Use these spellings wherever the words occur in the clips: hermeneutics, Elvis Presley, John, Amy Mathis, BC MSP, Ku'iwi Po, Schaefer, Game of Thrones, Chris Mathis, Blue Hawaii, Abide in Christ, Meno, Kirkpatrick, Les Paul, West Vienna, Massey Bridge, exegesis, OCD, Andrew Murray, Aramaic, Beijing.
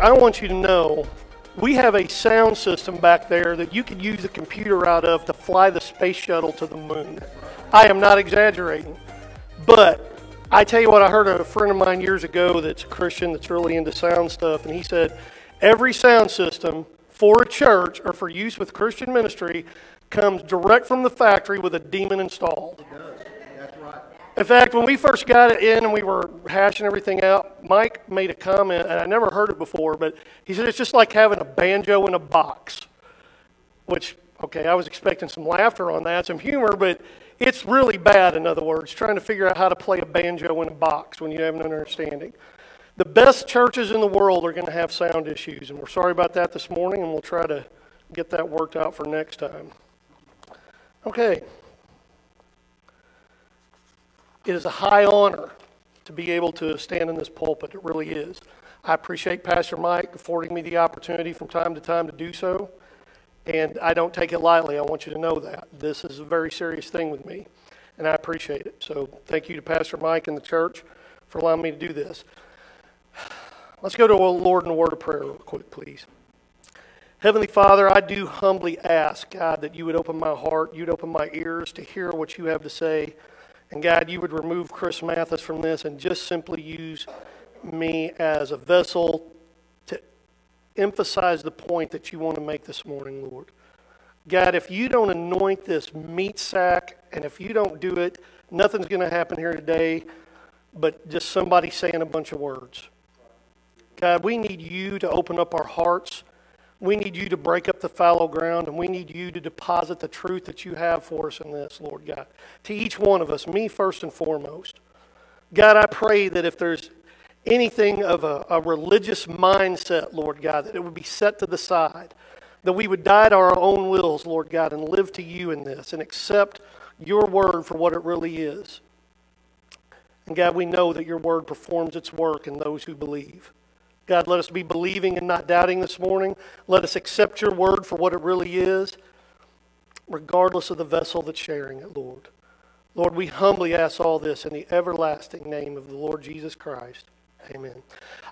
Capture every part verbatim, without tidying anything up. I want you to know we have a sound system back there that you could use a computer out of to fly the space shuttle to the moon. I am not exaggerating. But I tell you what, I heard a friend of mine years ago that's a Christian that's really into sound stuff, and he said, every sound system for a church or for use with Christian ministry comes direct from the factory with a demon installed. It does. That's right. In fact, when we first got it in and we were hashing everything out, Mike made a comment, and I never heard it before, but he said it's just like having a banjo in a box, which, okay, I was expecting some laughter on that, some humor, but it's really bad, in other words, trying to figure out how to play a banjo in a box when you have an understanding. The best churches in the world are going to have sound issues, and we're sorry about that this morning, and we'll try to get that worked out for next time. Okay. It is a high honor to be able to stand in this pulpit. It really is. I appreciate Pastor Mike affording me the opportunity from time to time to do so, and I don't take it lightly. I want you to know that. This is a very serious thing with me, and I appreciate it. So thank you to Pastor Mike and the church for allowing me to do this. Let's go to our Lord in a word of prayer real quick, please. Heavenly Father, I do humbly ask, God, that you would open my heart, you'd open my ears to hear what you have to say, and God, you would remove Chris Mathis from this and just simply use me as a vessel to emphasize the point that you want to make this morning, Lord. God, if you don't anoint this meat sack, and if you don't do it, nothing's going to happen here today but just somebody saying a bunch of words. God, we need you to open up our hearts. We need you to break up the fallow ground, and we need you to deposit the truth that you have for us in this, Lord God, to each one of us, me first and foremost. God, I pray that if there's anything of a, a religious mindset, Lord God, that it would be set to the side, that we would die to our own wills, Lord God, and live to you in this and accept your word for what it really is. And God, we know that your word performs its work in those who believe. God, let us be believing and not doubting this morning. Let us accept your word for what it really is, regardless of the vessel that's sharing it, Lord. Lord, we humbly ask all this in the everlasting name of the Lord Jesus Christ. Amen.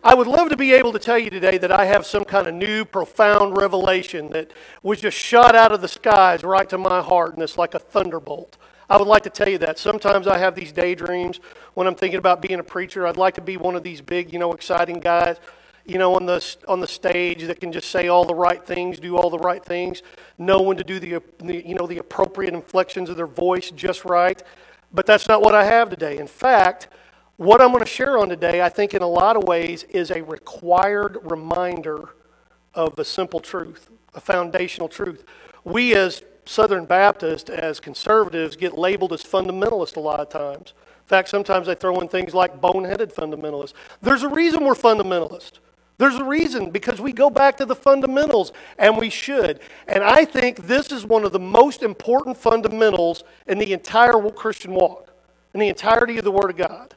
I would love to be able to tell you today that I have some kind of new, profound revelation that was just shot out of the skies right to my heart, and it's like a thunderbolt. I would like to tell you that. Sometimes I have these daydreams when I'm thinking about being a preacher. I'd like to be one of these big, you know, exciting guys, you know, on the on the stage that can just say all the right things, do all the right things, know when to do the, the you know, the appropriate inflections of their voice just right. But that's not what I have today. In fact, what I'm going to share on today, I think in a lot of ways, is a required reminder of a simple truth, a foundational truth. We as Southern Baptists, as conservatives, get labeled as fundamentalists a lot of times. In fact, sometimes they throw in things like boneheaded fundamentalists. There's a reason we're fundamentalists. There's a reason, because we go back to the fundamentals, and we should. And I think this is one of the most important fundamentals in the entire Christian walk, in the entirety of the Word of God.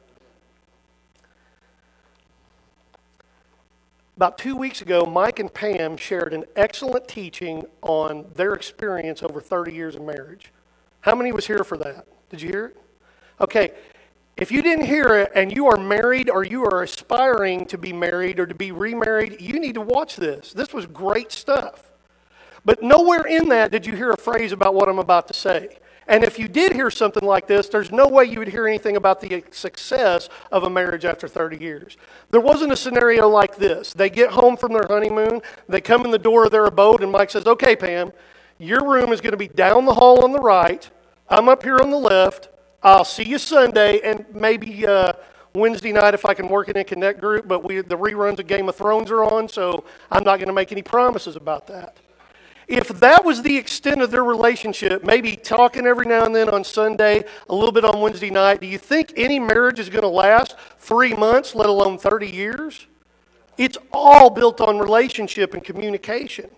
About two weeks ago, Mike and Pam shared an excellent teaching on their experience over thirty years of marriage. How many was here for that? Did you hear it? Okay. If you didn't hear it and you are married or you are aspiring to be married or to be remarried, you need to watch this. This was great stuff. But nowhere in that did you hear a phrase about what I'm about to say. And if you did hear something like this, there's no way you would hear anything about the success of a marriage after thirty years. There wasn't a scenario like this. They get home from their honeymoon, they come in the door of their abode, and Mike says, okay, Pam, your room is going to be down the hall on the right, I'm up here on the left, I'll see you Sunday, and maybe uh, Wednesday night if I can work in a connect group, but we, the reruns of Game of Thrones are on, so I'm not going to make any promises about that. If that was the extent of their relationship, maybe talking every now and then on Sunday, a little bit on Wednesday night, do you think any marriage is going to last three months, let alone thirty years? It's all built on relationship and communication.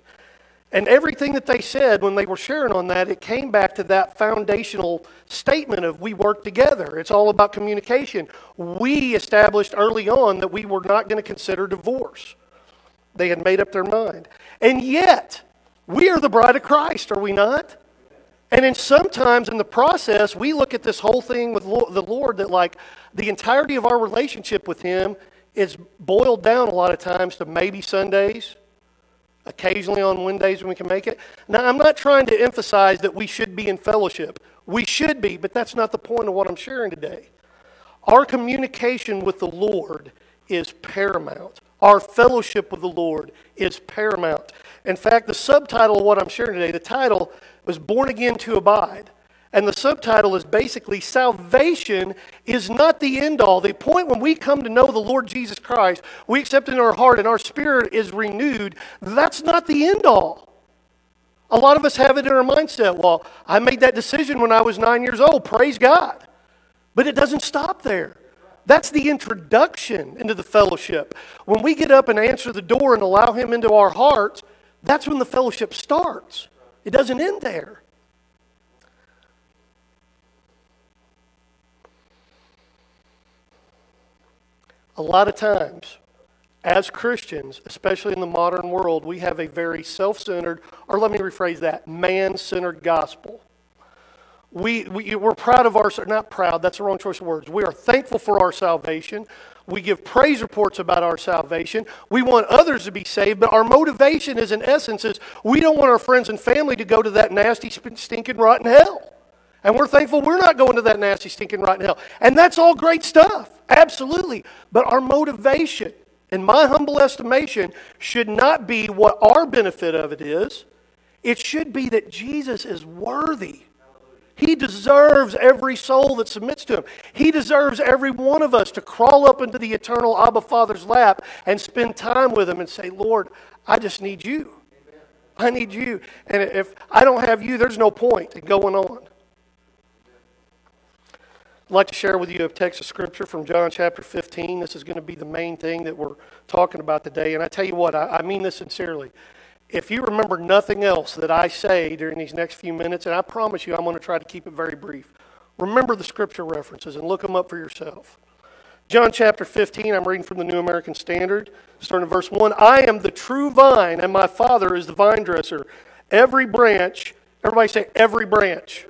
And everything that they said when they were sharing on that, it came back to that foundational statement of we work together. It's all about communication. We established early on that we were not going to consider divorce. They had made up their mind. And yet, we are the bride of Christ, are we not? And then sometimes in the process, we look at this whole thing with the Lord that like the entirety of our relationship with Him it's boiled down a lot of times to maybe Sundays, occasionally on Wednesdays when we can make it. Now, I'm not trying to emphasize that we should be in fellowship. We should be, but that's not the point of what I'm sharing today. Our communication with the Lord is paramount. Our fellowship with the Lord is paramount. In fact, the subtitle of what I'm sharing today, the title was Born Again to Abide. And the subtitle is basically salvation is not the end all. The point when we come to know the Lord Jesus Christ, we accept in our heart and our spirit is renewed, that's not the end all. A lot of us have it in our mindset, well, I made that decision when I was nine years old, praise God. But it doesn't stop there. That's the introduction into the fellowship. When we get up and answer the door and allow Him into our hearts, that's when the fellowship starts. It doesn't end there. A lot of times, as Christians, especially in the modern world, we have a very self-centered, or let me rephrase that, man-centered gospel. We, we, we're proud of our, not proud, that's the wrong choice of words. We are thankful for our salvation. We give praise reports about our salvation. We want others to be saved, but our motivation is, in essence, is we don't want our friends and family to go to that nasty, stinking, rotten hell. And we're thankful we're not going to that nasty, stinking, rotten hell. And that's all great stuff, absolutely. But our motivation, in my humble estimation, should not be what our benefit of it is. It should be that Jesus is worthy. He deserves every soul that submits to Him. He deserves every one of us to crawl up into the eternal Abba Father's lap and spend time with Him and say, Lord, I just need You. I need You. And if I don't have You, there's no point in going on. I'd like to share with you a text of Scripture from John chapter fifteen. This is going to be the main thing that we're talking about today. And I tell you what, I mean this sincerely. If you remember nothing else that I say during these next few minutes, and I promise you I'm going to try to keep it very brief, remember the Scripture references and look them up for yourself. John chapter fifteen, I'm reading from the New American Standard, starting in verse one. I am the true vine, and my Father is the vine dresser. Every branch, everybody say every branch.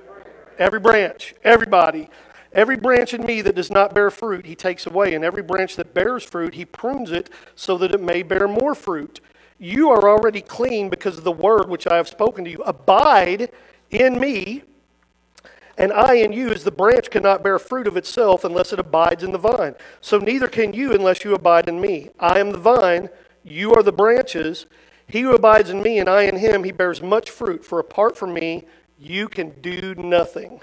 Every branch, everybody. Every branch in me that does not bear fruit, He takes away. And every branch that bears fruit, He prunes it so that it may bear more fruit. You are already clean because of the word which I have spoken to you. Abide in me, and I in you, as the branch cannot bear fruit of itself unless it abides in the vine. So neither can you unless you abide in me. I am the vine, you are the branches. He who abides in me and I in him, he bears much fruit, for apart from me, you can do nothing.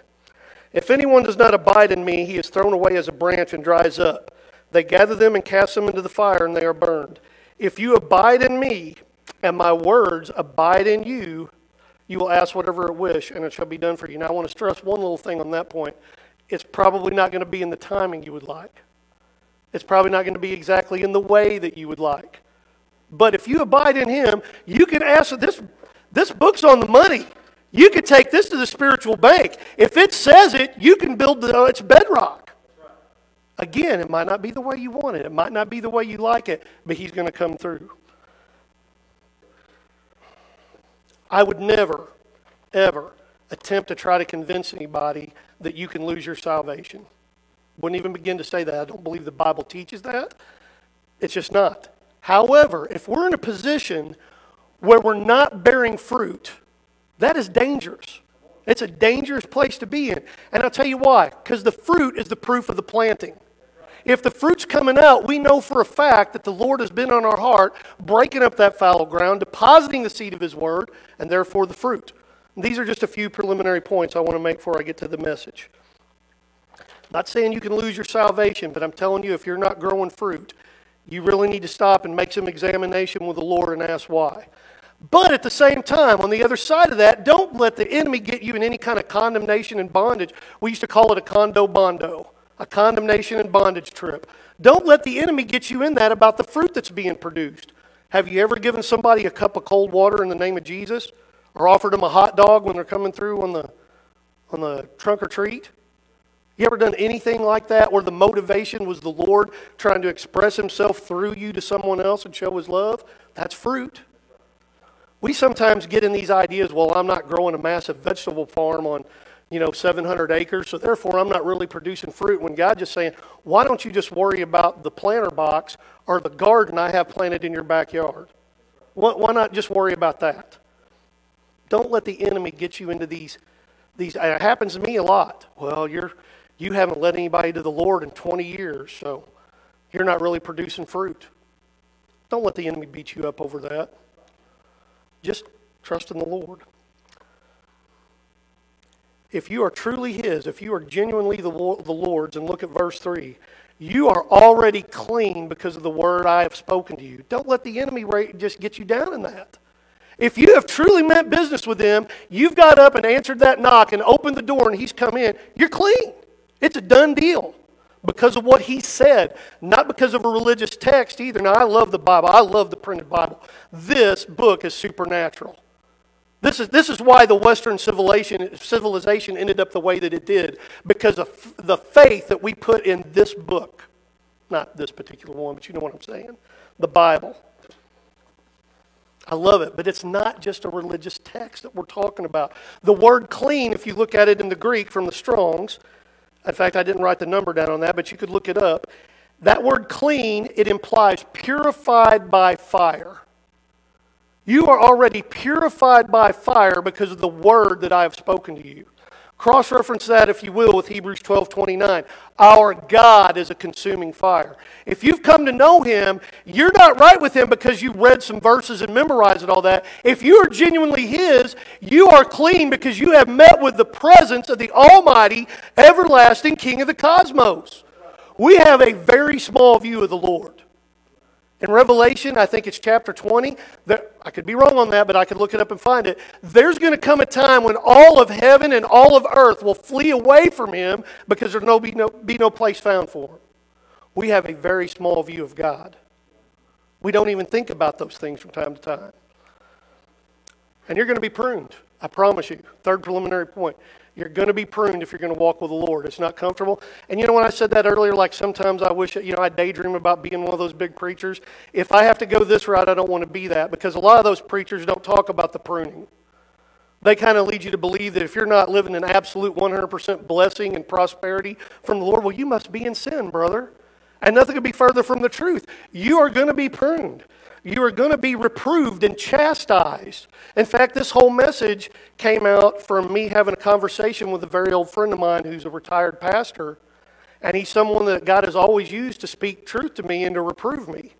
If anyone does not abide in me, he is thrown away as a branch and dries up. They gather them and cast them into the fire, and they are burned. If you abide in me, and my words abide in you, you will ask whatever you wish, and it shall be done for you. Now, I want to stress one little thing on that point. It's probably not going to be in the timing you would like. It's probably not going to be exactly in the way that you would like. But if you abide in him, you can ask, this, this book's on the money. You can take this to the spiritual bank. If it says it, you can build the, its bedrock. Again, it might not be the way you want it. It might not be the way you like it, but he's going to come through. I would never, ever attempt to try to convince anybody that you can lose your salvation. Wouldn't even begin to say that. I don't believe the Bible teaches that. It's just not. However, if we're in a position where we're not bearing fruit, that is dangerous. It's a dangerous place to be in. And I'll tell you why. Because the fruit is the proof of the planting. If the fruit's coming out, we know for a fact that the Lord has been on our heart, breaking up that fallow ground, depositing the seed of His Word, and therefore the fruit. And these are just a few preliminary points I want to make before I get to the message. I'm not saying you can lose your salvation, but I'm telling you, if you're not growing fruit, you really need to stop and make some examination with the Lord and ask why. But at the same time, on the other side of that, don't let the enemy get you in any kind of condemnation and bondage. We used to call it a condo bondo, a condemnation and bondage trip. Don't let the enemy get you in that about the fruit that's being produced. Have you ever given somebody a cup of cold water in the name of Jesus, or offered them a hot dog when they're coming through on the on the trunk or treat? You ever done anything like that where the motivation was the Lord trying to express Himself through you to someone else and show His love? That's fruit. We sometimes get in these ideas, well, I'm not growing a massive vegetable farm on you know, seven hundred acres, so therefore I'm not really producing fruit, when God just saying, why don't you just worry about the planter box or the garden I have planted in your backyard? Why, why not just worry about that? Don't let the enemy get you into these, these. And it happens to me a lot. Well, you're, you haven't led anybody to the Lord in twenty years, so you're not really producing fruit. Don't let the enemy beat you up over that. Just trust in the Lord. If you are truly His, if you are genuinely the Lord's, and look at verse three, you are already clean because of the word I have spoken to you. Don't let the enemy just get you down in that. If you have truly meant business with Him, you've got up and answered that knock and opened the door and He's come in, you're clean. It's a done deal because of what He said, not because of a religious text either. Now, I love the Bible. I love the printed Bible. This book is supernatural. This is this is why the Western civilization civilization ended up the way that it did, because of the faith that we put in this book. Not this particular one, but you know what I'm saying. The Bible. I love it, but it's not just a religious text that we're talking about. The word clean, if you look at it in the Greek from the Strong's, in fact, I didn't write the number down on that, but you could look it up. That word clean, it implies purified by fire. You are already purified by fire because of the word that I have spoken to you. Cross-reference that, if you will, with Hebrews twelve twenty-nine. Our God is a consuming fire. If you've come to know Him, you're not right with Him because you read some verses and memorized and all that. If you are genuinely His, you are clean because you have met with the presence of the Almighty, everlasting King of the cosmos. We have a very small view of the Lord. In Revelation, I think it's chapter twenty, there, I could be wrong on that, but I could look it up and find it. There's going to come a time when all of heaven and all of earth will flee away from Him because there will be no, be no place found for Him. We have a very small view of God. We don't even think about those things from time to time. And you're going to be pruned, I promise you. Third preliminary point. You're going to be pruned if you're going to walk with the Lord. It's not comfortable. And you know when I said that earlier, like sometimes I wish, you know, I daydream about being one of those big preachers. If I have to go this route, I don't want to be that, because a lot of those preachers don't talk about the pruning. They kind of lead you to believe that if you're not living an absolute one hundred percent blessing and prosperity from the Lord, well, you must be in sin, brother. And nothing could be further from the truth. You are going to be pruned. You are going to be reproved and chastised. In fact, this whole message came out from me having a conversation with a very old friend of mine who's a retired pastor, and he's someone that God has always used to speak truth to me and to reprove me.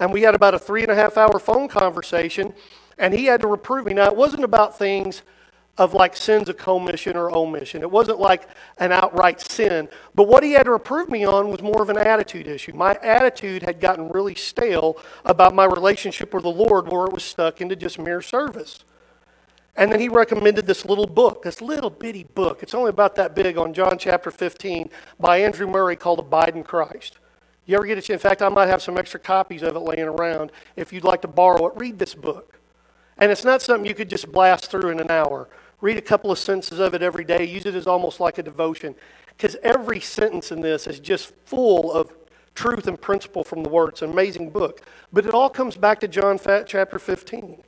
And we had about a three and a half hour phone conversation, and he had to reprove me. Now, it wasn't about things of like sins of commission or omission. It wasn't like an outright sin. But what he had to reprove me on was more of an attitude issue. My attitude had gotten really stale about my relationship with the Lord, where it was stuck into just mere service. And then he recommended this little book, this little bitty book. It's only about that big, on John chapter fifteen by Andrew Murray, called Abide in Christ. You ever get a chance? In fact, I might have some extra copies of it laying around. If you'd like to borrow it, read this book. And it's not something you could just blast through in an hour. Read a couple of sentences of it every day. Use it as almost like a devotion, because every sentence in this is just full of truth and principle from the Word. It's an amazing book. But it all comes back to John chapter fifteen.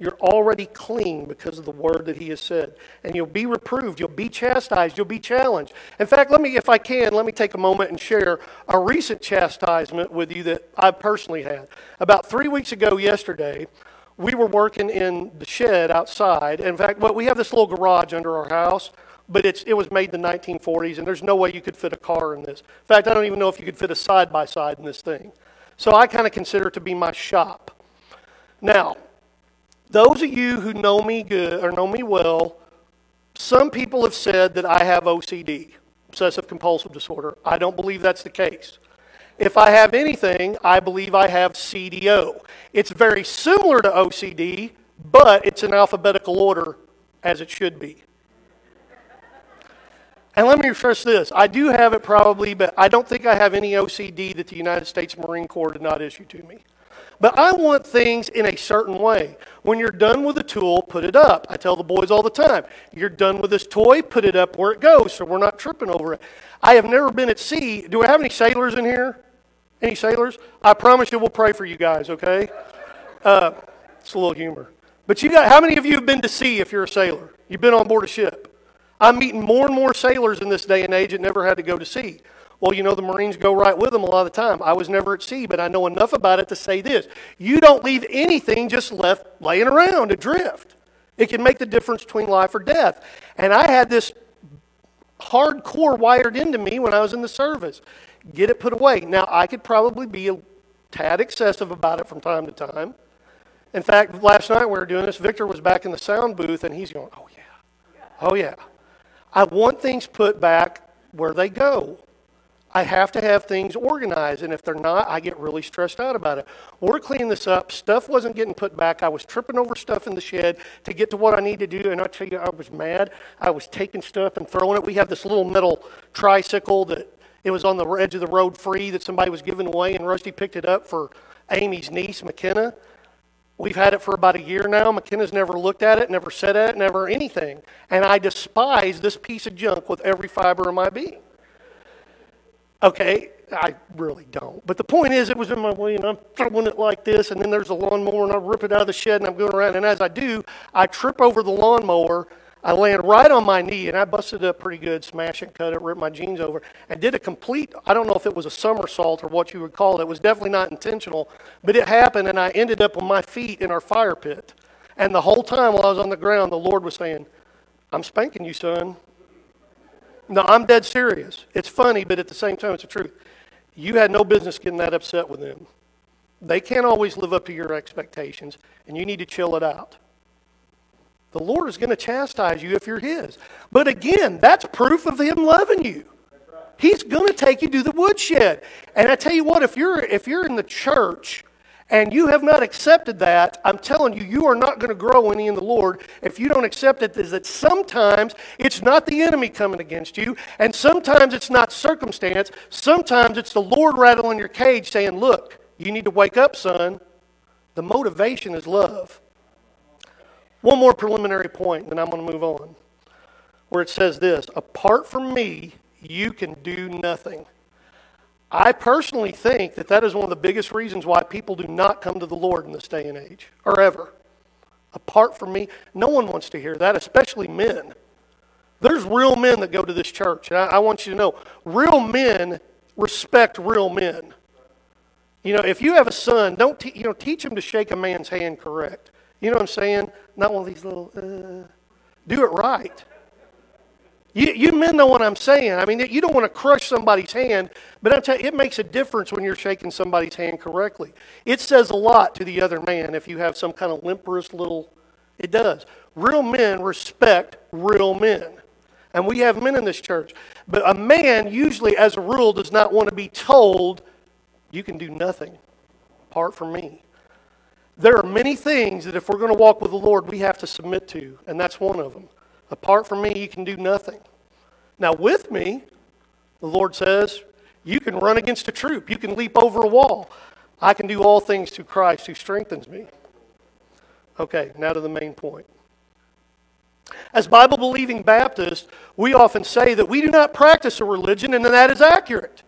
You're already clean because of the Word that He has said. And you'll be reproved. You'll be chastised. You'll be challenged. In fact, let me, if I can, let me take a moment and share a recent chastisement with you that I personally had. About three weeks ago yesterday, we were working in the shed outside. In fact, well, we have this little garage under our house, but it's it was made in the nineteen forties, and there's no way you could fit a car in this. In fact, I don't even know if you could fit a side-by-side in this thing. So I kind of consider it to be my shop. Now, those of you who know me good or know me well, some people have said that I have O C D, obsessive compulsive disorder. I don't believe that's the case. If I have anything, I believe I have C D O. It's very similar to O C D, but it's in alphabetical order, as it should be. And let me refresh this. I do have it probably, but I don't think I have any O C D that the United States Marine Corps did not issue to me. But I want things in a certain way. When you're done with a tool, put it up. I tell the boys all the time, you're done with this toy, put it up where it goes so we're not tripping over it. I have never been at sea. Do I have any sailors in here? Any sailors? I promise you we'll pray for you guys, okay? Uh, it's a little humor. But you got, how many of you have been to sea if you're a sailor? You've been on board a ship. I'm meeting more and more sailors in this day and age that never had to go to sea. Well, you know, the Marines go right with them a lot of the time. I was never at sea, but I know enough about it to say this. You don't leave anything just left laying around adrift. It can make the difference between life or death. And I had this hardcore wired into me when I was in the service. Get it put away. Now, I could probably be a tad excessive about it from time to time. In fact, last night we were doing this. Victor was back in the sound booth, and he's going, oh, yeah. Oh, yeah. I want things put back where they go. I have to have things organized, and if they're not, I get really stressed out about it. We're cleaning this up. Stuff wasn't getting put back. I was tripping over stuff in the shed to get to what I need to do, and I tell you, I was mad. I was taking stuff and throwing it. We have this little metal tricycle that it was on the edge of the road free that somebody was giving away, and Rusty picked it up for Amy's niece, McKenna. We've had it for about a year now. McKenna's never looked at it, never said at it, never anything, and I despise this piece of junk with every fiber of my being. Okay, I really don't. But the point is, it was in my way, and I'm throwing it like this, and then there's a lawnmower, and I rip it out of the shed, and I'm going around, and as I do, I trip over the lawnmower, I land right on my knee, and I busted up pretty good, smash it, cut it, ripped my jeans over, and did a complete, I don't know if it was a somersault or what you would call it, it was definitely not intentional, but it happened, and I ended up on my feet in our fire pit. And the whole time while I was on the ground, the Lord was saying, I'm spanking you, son. No, I'm dead serious. It's funny, but at the same time, it's the truth. You had no business getting that upset with them. They can't always live up to your expectations, and you need to chill it out. The Lord is going to chastise you if you're His. But again, that's proof of Him loving you. He's going to take you to the woodshed. And I tell you what, if you're if you're in the church and you have not accepted that, I'm telling you, you are not going to grow any in the Lord if you don't accept it, is that sometimes it's not the enemy coming against you, and sometimes it's not circumstance, sometimes it's the Lord rattling your cage saying, look, you need to wake up, son. The motivation is love. One more preliminary point, and then I'm going to move on, where it says this, apart from me, you can do nothing. I personally think that that is one of the biggest reasons why people do not come to the Lord in this day and age, or ever. Apart from me, no one wants to hear that, especially men. There's real men that go to this church, and I, I want you to know, real men respect real men. You know, if you have a son, don't te- you know teach him to shake a man's hand correct. You know what I'm saying? Not one of these little, uh, do it right. You, you men know what I'm saying. I mean, you don't want to crush somebody's hand, but I'm telling you, it makes a difference when you're shaking somebody's hand correctly. It says a lot to the other man if you have some kind of limp wrist little, it does. Real men respect real men. And we have men in this church. But a man usually, as a rule, does not want to be told, you can do nothing apart from me. There are many things that if we're going to walk with the Lord, we have to submit to, and that's one of them. Apart from me, you can do nothing. Now with me, the Lord says, you can run against a troop. You can leap over a wall. I can do all things through Christ who strengthens me. Okay, now to the main point. As Bible-believing Baptists, we often say that we do not practice a religion, and that is accurate.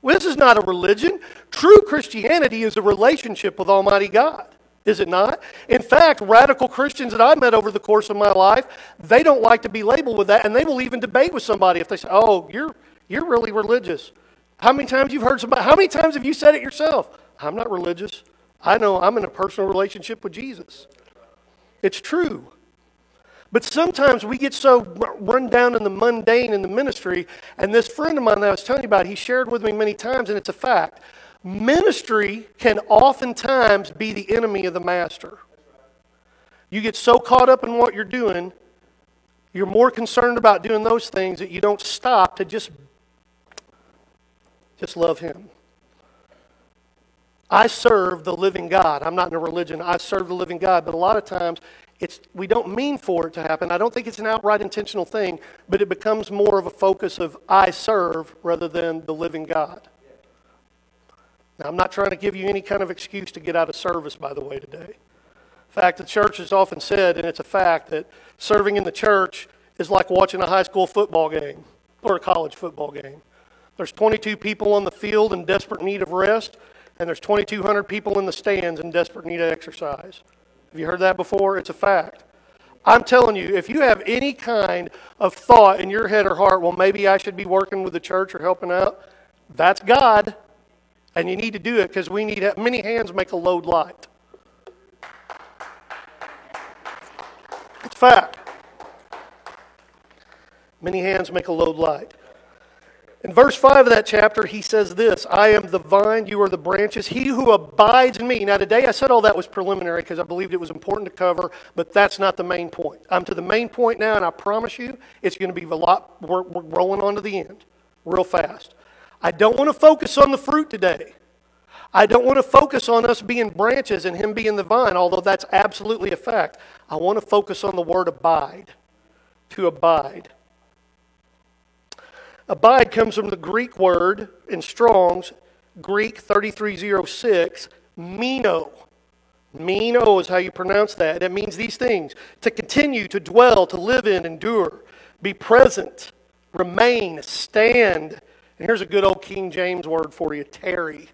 Well, this is not a religion. True Christianity is a relationship with Almighty God. Is it not? In fact, radical Christians that I've met over the course of my life, they don't like to be labeled with that, and they will even debate with somebody if they say, oh, you're you're really religious. How many times you've heard somebody, how many times have you said it yourself? I'm not religious. I know I'm in a personal relationship with Jesus. It's true. But sometimes we get so run down in the mundane in the ministry, and this friend of mine that I was telling you about, he shared with me many times, and it's a fact. Ministry can oftentimes be the enemy of the master. You get so caught up in what you're doing, you're more concerned about doing those things that you don't stop to just, just love Him. I serve the living God. I'm not in a religion. I serve the living God, but a lot of times it's we don't mean for it to happen. I don't think it's an outright intentional thing, but it becomes more of a focus of I serve rather than the living God. Now, I'm not trying to give you any kind of excuse to get out of service, by the way, today. In fact, the church has often said, and it's a fact, that serving in the church is like watching a high school football game or a college football game. There's twenty-two people on the field in desperate need of rest, and there's twenty-two hundred people in the stands in desperate need of exercise. Have you heard that before? It's a fact. I'm telling you, if you have any kind of thought in your head or heart, well, maybe I should be working with the church or helping out, that's God, and you need to do it because we need it. Many hands make a load light. It's fact. Many hands make a load light. In verse five of that chapter, he says this, I am the vine, you are the branches. He who abides in me. Now today I said all that was preliminary because I believed it was important to cover, but that's not the main point. I'm to the main point now, and I promise you it's going to be a lot, we're, we're rolling on to the end real fast. I don't want to focus on the fruit today. I don't want to focus on us being branches and him being the vine, although that's absolutely a fact. I want to focus on the word abide, to abide. Abide comes from the Greek word in Strong's, Greek thirty-three oh six, meno. Meno is how you pronounce that. It means these things: to continue, to dwell, to live in, endure, be present, remain, stand. And here's a good old King James word for you, tarry.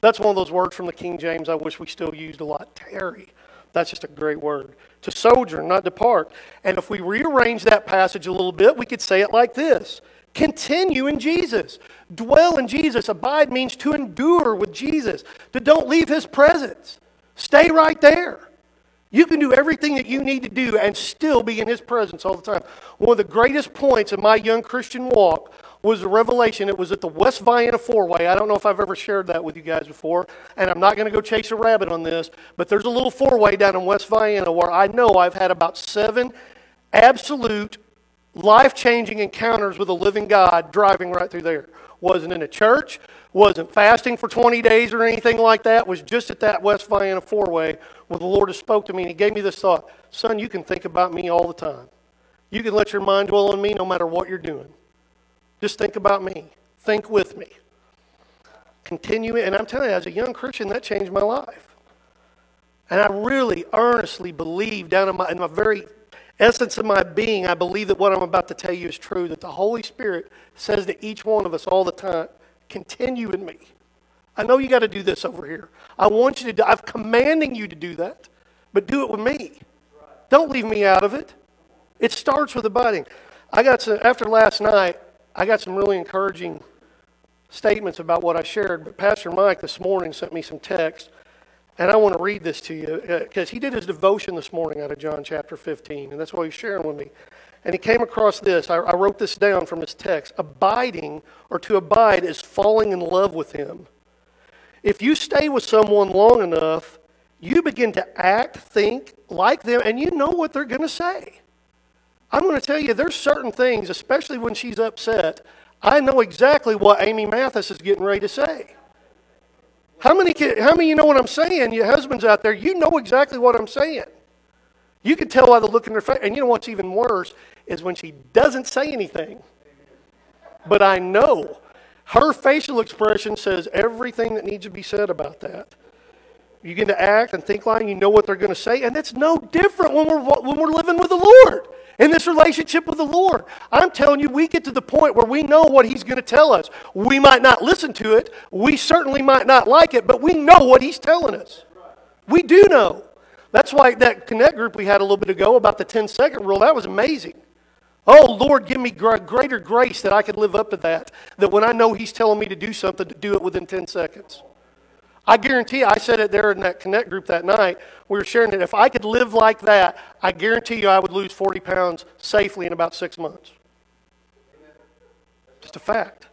That's one of those words from the King James I wish we still used a lot, tarry. That's just a great word. To sojourn, not depart. And if we rearrange that passage a little bit, we could say it like this. Continue in Jesus. Dwell in Jesus. Abide means to endure with Jesus. To don't leave his presence. Stay right there. You can do everything that you need to do and still be in his presence all the time. One of the greatest points in my young Christian walk was the revelation. It was at the West Vienna four-way. I don't know if I've ever shared that with you guys before, and I'm not going to go chase a rabbit on this, but there's a little four-way down in West Vienna where I know I've had about seven absolute life-changing encounters with a living God driving right through there. Wasn't in a church, wasn't fasting for twenty days or anything like that, was just at that West Vienna four-way where the Lord has spoke to me, and he gave me this thought, son, you can think about me all the time. You can let your mind dwell on me no matter what you're doing. Just think about me. Think with me. Continue it. And I'm telling you, as a young Christian, that changed my life. And I really earnestly believe down in my, in my very essence of my being, I believe that what I'm about to tell you is true, that the Holy Spirit says to each one of us all the time, continue in me. I know you got to do this over here. I want you to do, I'm commanding you to do that, but do it with me. Don't leave me out of it. It starts with abiding. I got to, after last night, I got some really encouraging statements about what I shared, but Pastor Mike this morning sent me some text, and I want to read this to you, because uh, he did his devotion this morning out of John chapter fifteen, and that's what he's sharing with me. And he came across this. I, I wrote this down from his text. Abiding, or to abide, is falling in love with him. If you stay with someone long enough, you begin to act, think like them, and you know what they're going to say. I'm going to tell you, there's certain things, especially when she's upset, I know exactly what Amy Mathis is getting ready to say. How many can, how many of you know what I'm saying? You husbands out there, you know exactly what I'm saying. You can tell by the look in her face. And you know what's even worse is when she doesn't say anything. But I know. Her facial expression says everything that needs to be said about that. You get to act and think like you know what they're going to say, and that's no different when we're when we're living with the Lord, in this relationship with the Lord. I'm telling you, we get to the point where we know what he's going to tell us. We might not listen to it. We certainly might not like it, but we know what he's telling us. We do know. That's why that Connect group we had a little bit ago about the ten-second rule, that was amazing. Oh, Lord, give me greater grace that I could live up to that, that when I know he's telling me to do something, to do it within ten seconds. I guarantee you, I said it there in that Connect group that night. We were sharing that if I could live like that, I guarantee you I would lose forty pounds safely in about six months. Just a fact.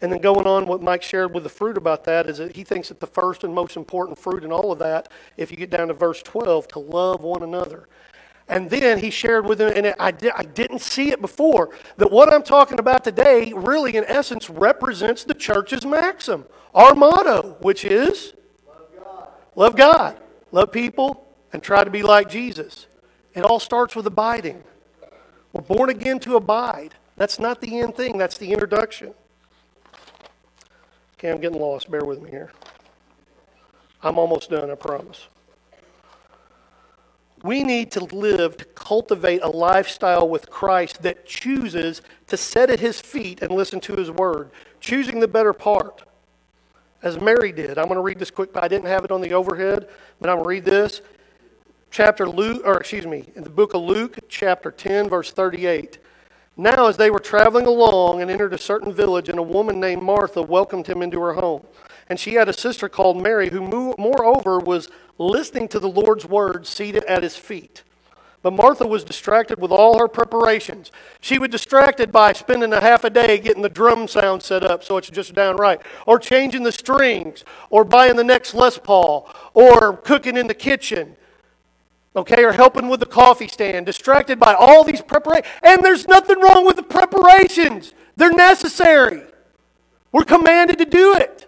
And then going on what Mike shared with the fruit about that is that he thinks that the first and most important fruit in all of that, if you get down to verse twelve, to love one another. And then he shared with him, and I, di- I didn't see it before, that what I'm talking about today really in essence represents the church's maxim, our motto, which is love God, love, God, love people, and try to be like Jesus. It all starts with abiding. We're born again to abide. That's not the end thing, that's the introduction. Okay, I'm getting lost. Bear with me here. I'm almost done, I promise. We need to live, to cultivate a lifestyle with Christ that chooses to sit at his feet and listen to his word, choosing the better part, as Mary did. I'm going to read this quick, but I didn't have it on the overhead, but I'm going to read this. chapter Luke, or excuse me, in the book of Luke, chapter ten, verse thirty-eight. Now, as they were traveling along and entered a certain village, and a woman named Martha welcomed him into her home. And she had a sister called Mary, who moreover was listening to the Lord's word, seated at his feet. But Martha was distracted with all her preparations. She was distracted by spending a half a day getting the drum sound set up so it's just downright, or changing the strings, or buying the next Les Paul, or cooking in the kitchen. Okay, or helping with the coffee stand, distracted by all these preparations. And there's nothing wrong with the preparations. They're necessary. We're commanded to do it.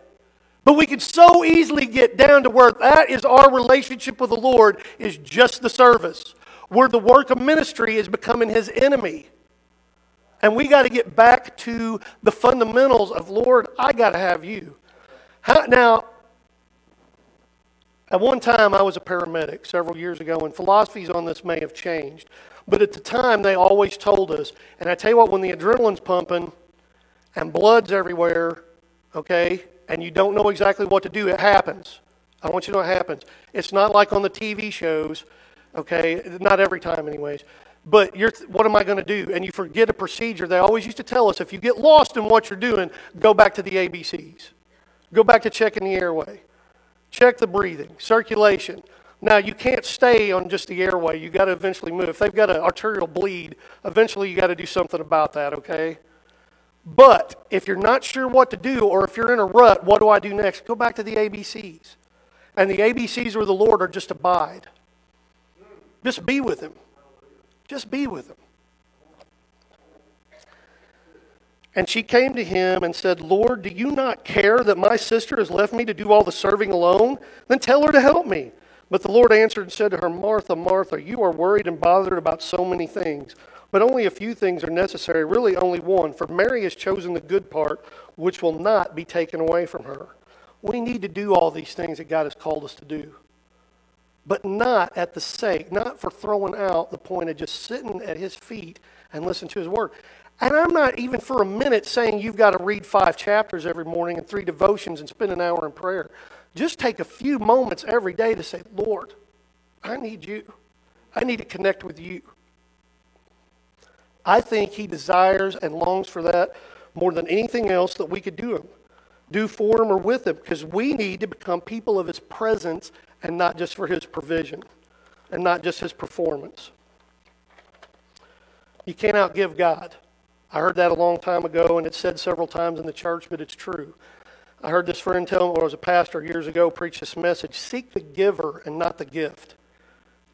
But we can so easily get down to where that is our relationship with the Lord is just the service, where the work of ministry is becoming his enemy. And we got to get back to the fundamentals of, Lord, I got to have you. How, now, at one time, I was a paramedic several years ago, and philosophies on this may have changed. But at the time, they always told us, and I tell you what, when the adrenaline's pumping and blood's everywhere, okay, and you don't know exactly what to do, it happens. I want you to know it happens. It's not like on the T V shows, okay, not every time anyways, but you're, what am I going to do? And you forget a procedure. They always used to tell us, if you get lost in what you're doing, go back to the A B Cs. Go back to checking the airway. Check the breathing, circulation. Now, you can't stay on just the airway. You've got to eventually move. If they've got an arterial bleed, eventually you've got to do something about that, okay? But if you're not sure what to do, or if you're in a rut, what do I do next? Go back to the A B Cs. And the A B Cs with the Lord are just abide. Just be with him. Just be with him. And she came to him and said, Lord, do you not care that my sister has left me to do all the serving alone? Then tell her to help me. But the Lord answered and said to her, Martha, Martha, you are worried and bothered about so many things, but only a few things are necessary, really only one. For Mary has chosen the good part, which will not be taken away from her. We need to do all these things that God has called us to do, but not at the sake, not for throwing out the point of just sitting at his feet and listening to his word. And I'm not even for a minute saying you've got to read five chapters every morning and three devotions and spend an hour in prayer. Just take a few moments every day to say, Lord, I need you. I need to connect with you. I think he desires and longs for that more than anything else that we could do him, do for him or with him, because we need to become people of his presence and not just for his provision and not just his performance. You can't outgive God. I heard that a long time ago, and it's said several times in the church, but it's true. I heard this friend tell me when I was a pastor years ago, preach this message, seek the giver and not the gift.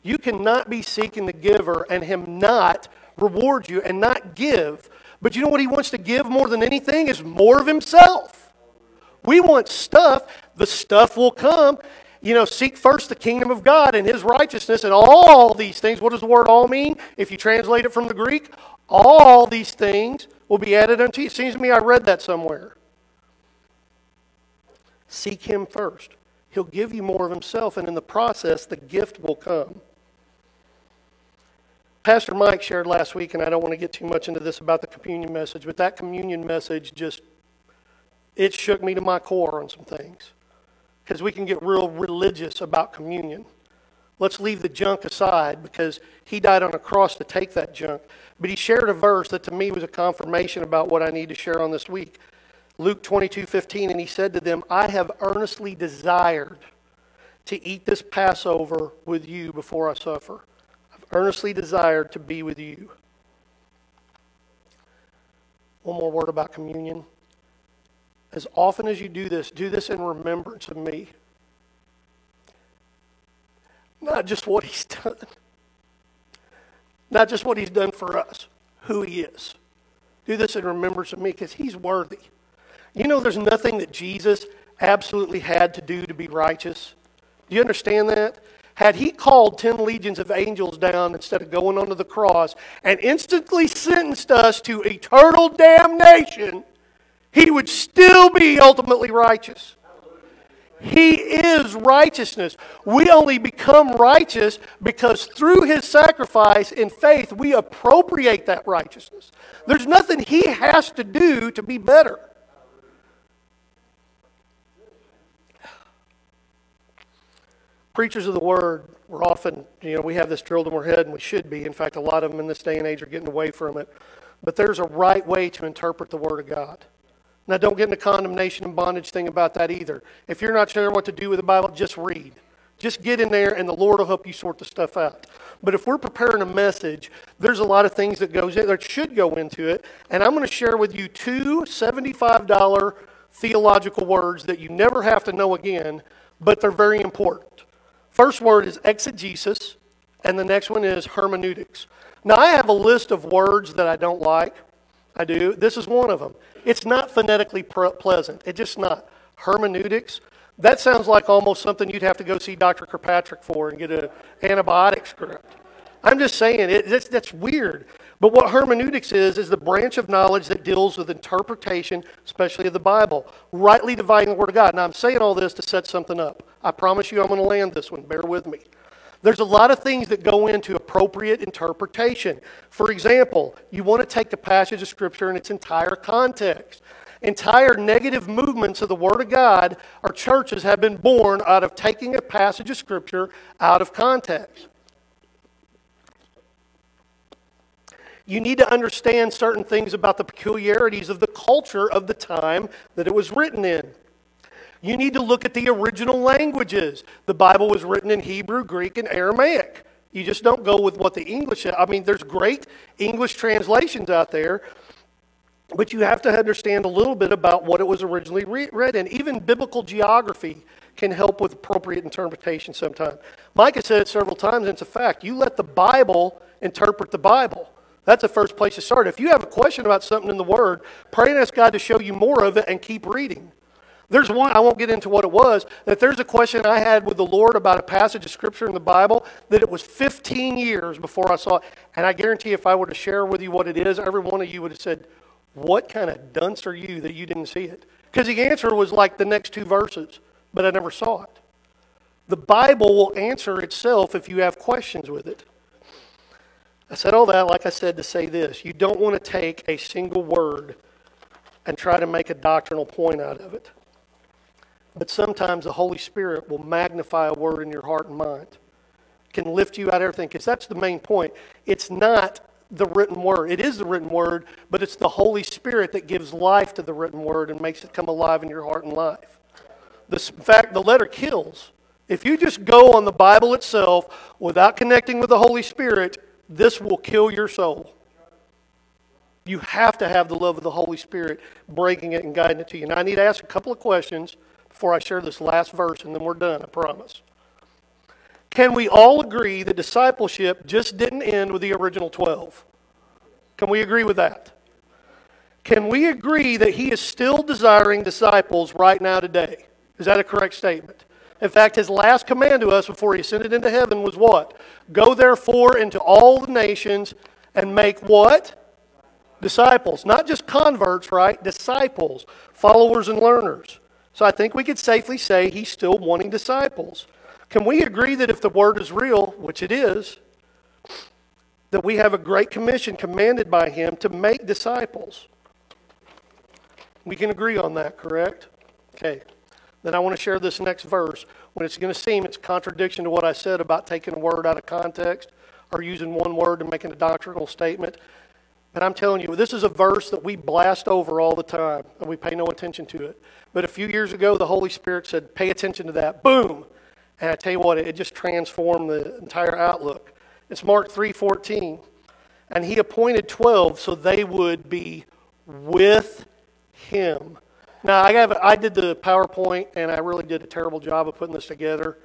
You cannot be seeking the giver and him not reward you and not give. But you know what he wants to give more than anything is more of himself. We want stuff. The stuff will come. You know, seek first the kingdom of God and his righteousness and all these things. What does the word all mean? If you translate it from the Greek, all these things will be added unto you. It seems to me I read that somewhere. Seek him first. He'll give you more of himself, and in the process, the gift will come. Pastor Mike shared last week, and I don't want to get too much into this about the communion message, but that communion message just, it shook me to my core on some things. Because we can get real religious about communion. Let's leave the junk aside because he died on a cross to take that junk. But he shared a verse that to me was a confirmation about what I need to share on this week. Luke twenty-two fifteen, and he said to them, I have earnestly desired to eat this Passover with you before I suffer. I've earnestly desired to be with you. One more word about communion. As often as you do this, do this in remembrance of me. Not just what he's done. Not just what he's done for us. Who he is. Do this in remembrance of me because he's worthy. You know there's nothing that Jesus absolutely had to do to be righteous. Do you understand that? Had he called ten legions of angels down instead of going onto the cross and instantly sentenced us to eternal damnation, he would still be ultimately righteous. He is righteousness. We only become righteous because through his sacrifice in faith, we appropriate that righteousness. There's nothing he has to do to be better. preachers of the word, we're often, you know, we have this drilled in our head, and we should be. In fact, a lot of them in this day and age are getting away from it. But there's a right way to interpret the Word of God. Now, don't get into condemnation and bondage thing about that either. If you're not sure what to do with the Bible, just read. Just get in there, and the Lord will help you sort the stuff out. But if we're preparing a message, there's a lot of things that goes in, that should go into it. And I'm going to share with you two seventy-five dollars theological words that you never have to know again, but they're very important. First word is exegesis, and the next one is hermeneutics. Now, I have a list of words that I don't like. I do. This is one of them. It's not phonetically pleasant. It's just not. Hermeneutics. That sounds like almost something you'd have to go see Doctor Kirkpatrick for and get an antibiotic script. I'm just saying, it, that's, that's weird. But what hermeneutics is, is the branch of knowledge that deals with interpretation, especially of the Bible, rightly dividing the Word of God. Now, I'm saying all this to set something up. I promise you I'm going to land this one. Bear with me. There's a lot of things that go into appropriate interpretation. For example, you want to take the passage of Scripture in its entire context. Entire negative movements of the Word of God or churches have been born out of taking a passage of Scripture out of context. You need to understand certain things about the peculiarities of the culture of the time that it was written in. You need to look at the original languages. The Bible was written in Hebrew, Greek, and Aramaic. You just don't go with what the English... I mean, there's great English translations out there, but you have to understand a little bit about what it was originally read in. Even biblical geography can help with appropriate interpretation sometimes. Micah said it several times, and it's a fact. You let the Bible interpret the Bible. That's the first place to start. If you have a question about something in the Word, pray and ask God to show you more of it and keep reading. There's one, I won't get into what it was, that there's a question I had with the Lord about a passage of Scripture in the Bible that it was fifteen years before I saw it. And I guarantee if I were to share with you what it is, every one of you would have said, what kind of dunce are you that you didn't see it? Because the answer was like the next two verses, but I never saw it. The Bible will answer itself if you have questions with it. I said all that, like I said, to say this. You don't want to take a single word and try to make a doctrinal point out of it. But sometimes the Holy Spirit will magnify a word in your heart and mind. It can lift you out of everything, because that's the main point. It's not the written word. It is the written word, but it's the Holy Spirit that gives life to the written word and makes it come alive in your heart and life. This, in fact, the letter kills. If you just go on the Bible itself without connecting with the Holy Spirit, this will kill your soul. You have to have the love of the Holy Spirit breaking it and guiding it to you. Now, I need to ask a couple of questions before I share this last verse, and then we're done, I promise. Can we all agree that discipleship just didn't end with the original twelve? Can we agree with that? Can we agree that He is still desiring disciples right now today? Is that a correct statement? In fact, His last command to us before He ascended into heaven was what? Go therefore into all the nations and make what? Disciples. Not just converts, right? Disciples, followers and learners. So I think we could safely say He's still wanting disciples. Can we agree that if the Word is real, which it is, that we have a great commission commanded by Him to make disciples? We can agree on that, correct? Okay. Then I want to share this next verse. When it's going to seem it's contradiction to what I said about taking a word out of context or using one word and making a doctrinal statement. And I'm telling you, this is a verse that we blast over all the time, and we pay no attention to it. But a few years ago, the Holy Spirit said, pay attention to that. Boom! And I tell you what, it just transformed the entire outlook. It's Mark three fourteen. And He appointed twelve so they would be with Him. Now, I, have, I did the PowerPoint, and I really did a terrible job of putting this together.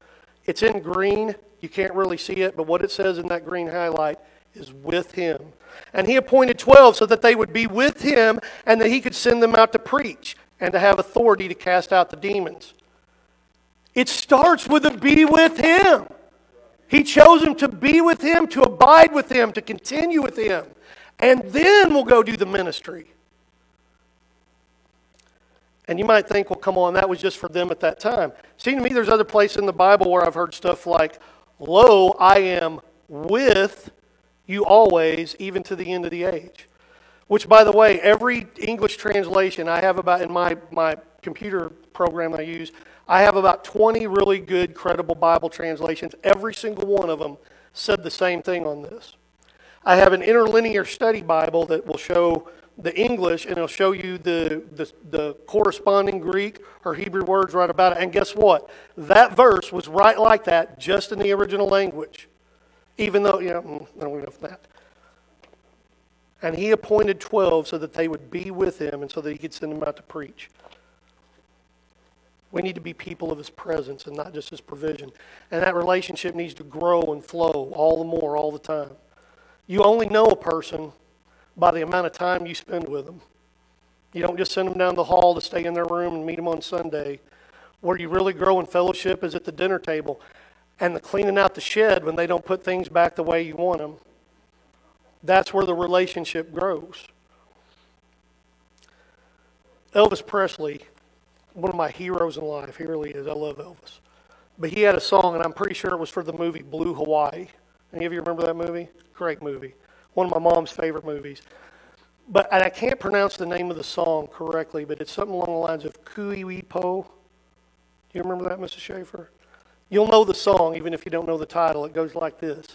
It's in green. You can't really see it, but what it says in that green highlight is with Him. And He appointed twelve so that they would be with Him and that He could send them out to preach and to have authority to cast out the demons. It starts with the be with Him. He chose them to be with Him, to abide with Him, to continue with Him. And then we'll go do the ministry. And you might think, well, come on, that was just for them at that time. Seems to me there's other places in the Bible where I've heard stuff like, lo, I am with you always, even to the end of the age. Which, by the way, every English translation I have about in my, my computer program I use, I have about twenty really good, credible Bible translations. Every single one of them said the same thing on this. I have an interlinear study Bible that will show the English, and it'll show you the, the, the corresponding Greek or Hebrew words right about it. And guess what? That verse was right like that, just in the original language. Even though, you know, I don't know that. And he appointed twelve so that they would be with him and so that he could send them out to preach. We need to be people of his presence and not just his provision. And that relationship needs to grow and flow all the more, all the time. You only know a person by the amount of time you spend with them. You don't just send them down the hall to stay in their room and meet them on Sunday. Where you really grow in fellowship is at the dinner table and the cleaning out the shed when they don't put things back the way you want them. That's where the relationship grows. Elvis Presley, one of my heroes in life, he really is. I love Elvis. But he had a song, and I'm pretty sure it was for the movie Blue Hawaii. Any of you remember that movie? Great movie. One of my mom's favorite movies. But and I can't pronounce the name of the song correctly, but it's something along the lines of Ku'iwi Po. Do you remember that, Missus Schaefer? You'll know the song even if you don't know the title. It goes like this.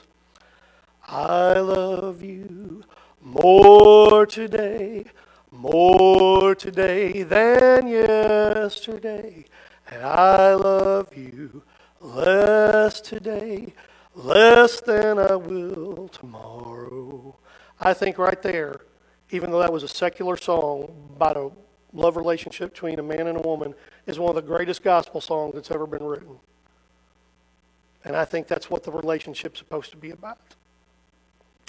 I love you more today, more today than yesterday. And I love you less today, less than I will tomorrow. I think right there, even though that was a secular song about a love relationship between a man and a woman, is one of the greatest gospel songs that's ever been written. And I think that's what the relationship's supposed to be about.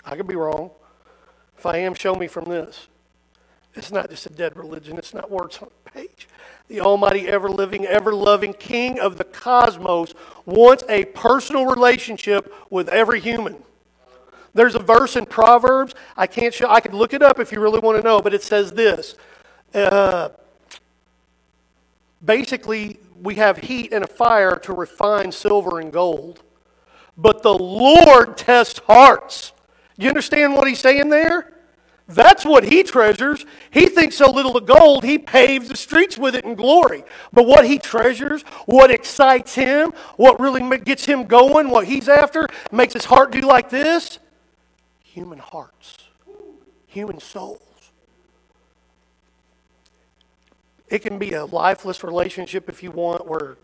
I could be wrong. If I am, show me from this. It's not just a dead religion. It's not words on a page. The almighty, ever-living, ever-loving King of the cosmos wants a personal relationship with every human. There's a verse in Proverbs. I can't show. I could look it up if you really want to know, but it says this. Uh, basically, we have heat and a fire to refine silver and gold. But the Lord tests hearts. You understand what he's saying there? That's what he treasures. He thinks so little of gold, he paves the streets with it in glory. But what he treasures, what excites him, what really gets him going, what he's after, makes his heart do like this? Human hearts. Human souls. It can be a lifeless relationship if you want, where,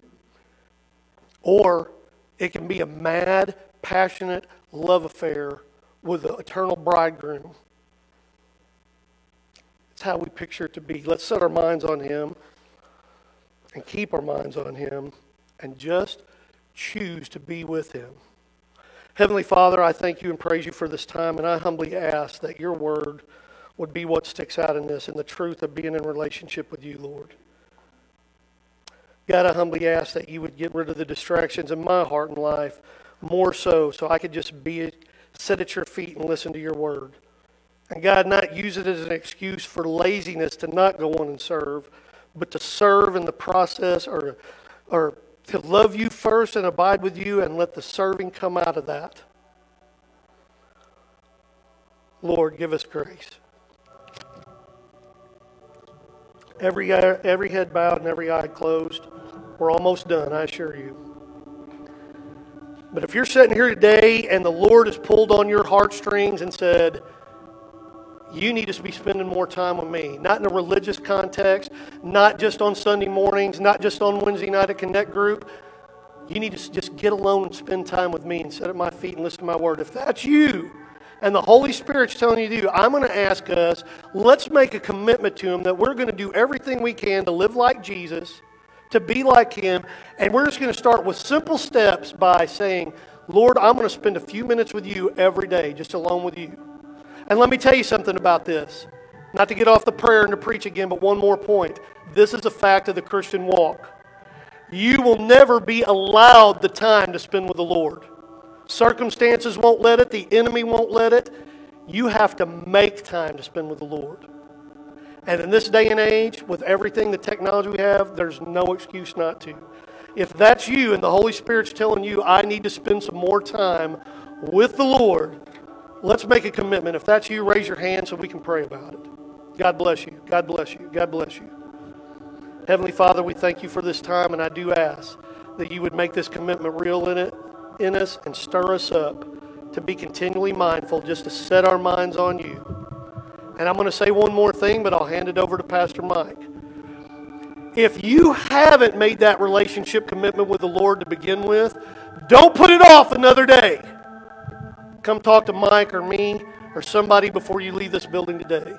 or it can be a mad, passionate love affair with the eternal bridegroom. It's how we picture it to be. Let's set our minds on him and keep our minds on him and just choose to be with him. Heavenly Father, I thank you and praise you for this time, and I humbly ask that your word would be what sticks out in this and the truth of being in relationship with you, Lord. God, I humbly ask that you would get rid of the distractions in my heart and life more so, so I could just be it. Sit at your feet and listen to your word. And God, not use it as an excuse for laziness to not go on and serve, but to serve in the process, or, or to love you first and abide with you and let the serving come out of that. Lord, give us grace. Every, every head bowed and every eye closed. We're almost done, I assure you. But if you're sitting here today and the Lord has pulled on your heartstrings and said, you need to be spending more time with me, not in a religious context, not just on Sunday mornings, not just on Wednesday night at Connect Group. You need to just get alone and spend time with me and sit at my feet and listen to my word. If that's you and the Holy Spirit's telling you to do, I'm going to ask us, let's make a commitment to him that we're going to do everything we can to live like Jesus, to be like him, and we're just going to start with simple steps by saying, Lord, I'm going to spend a few minutes with you every day, just alone with you. And let me tell you something about this. Not to get off the prayer and to preach again, but one more point. This is a fact of the Christian walk. You will never be allowed the time to spend with the Lord. Circumstances won't let it. The enemy won't let it. You have to make time to spend with the Lord. And in this day and age, with everything, the technology we have, there's no excuse not to. If that's you and the Holy Spirit's telling you, I need to spend some more time with the Lord, let's make a commitment. If that's you, raise your hand so we can pray about it. God bless you. God bless you. God bless you. Heavenly Father, we thank you for this time, and I do ask that you would make this commitment real in it, in us, and stir us up to be continually mindful, just to set our minds on you. And I'm going to say one more thing, but I'll hand it over to Pastor Mike. If you haven't made that relationship commitment with the Lord to begin with, don't put it off another day. Come talk to Mike or me or somebody before you leave this building today.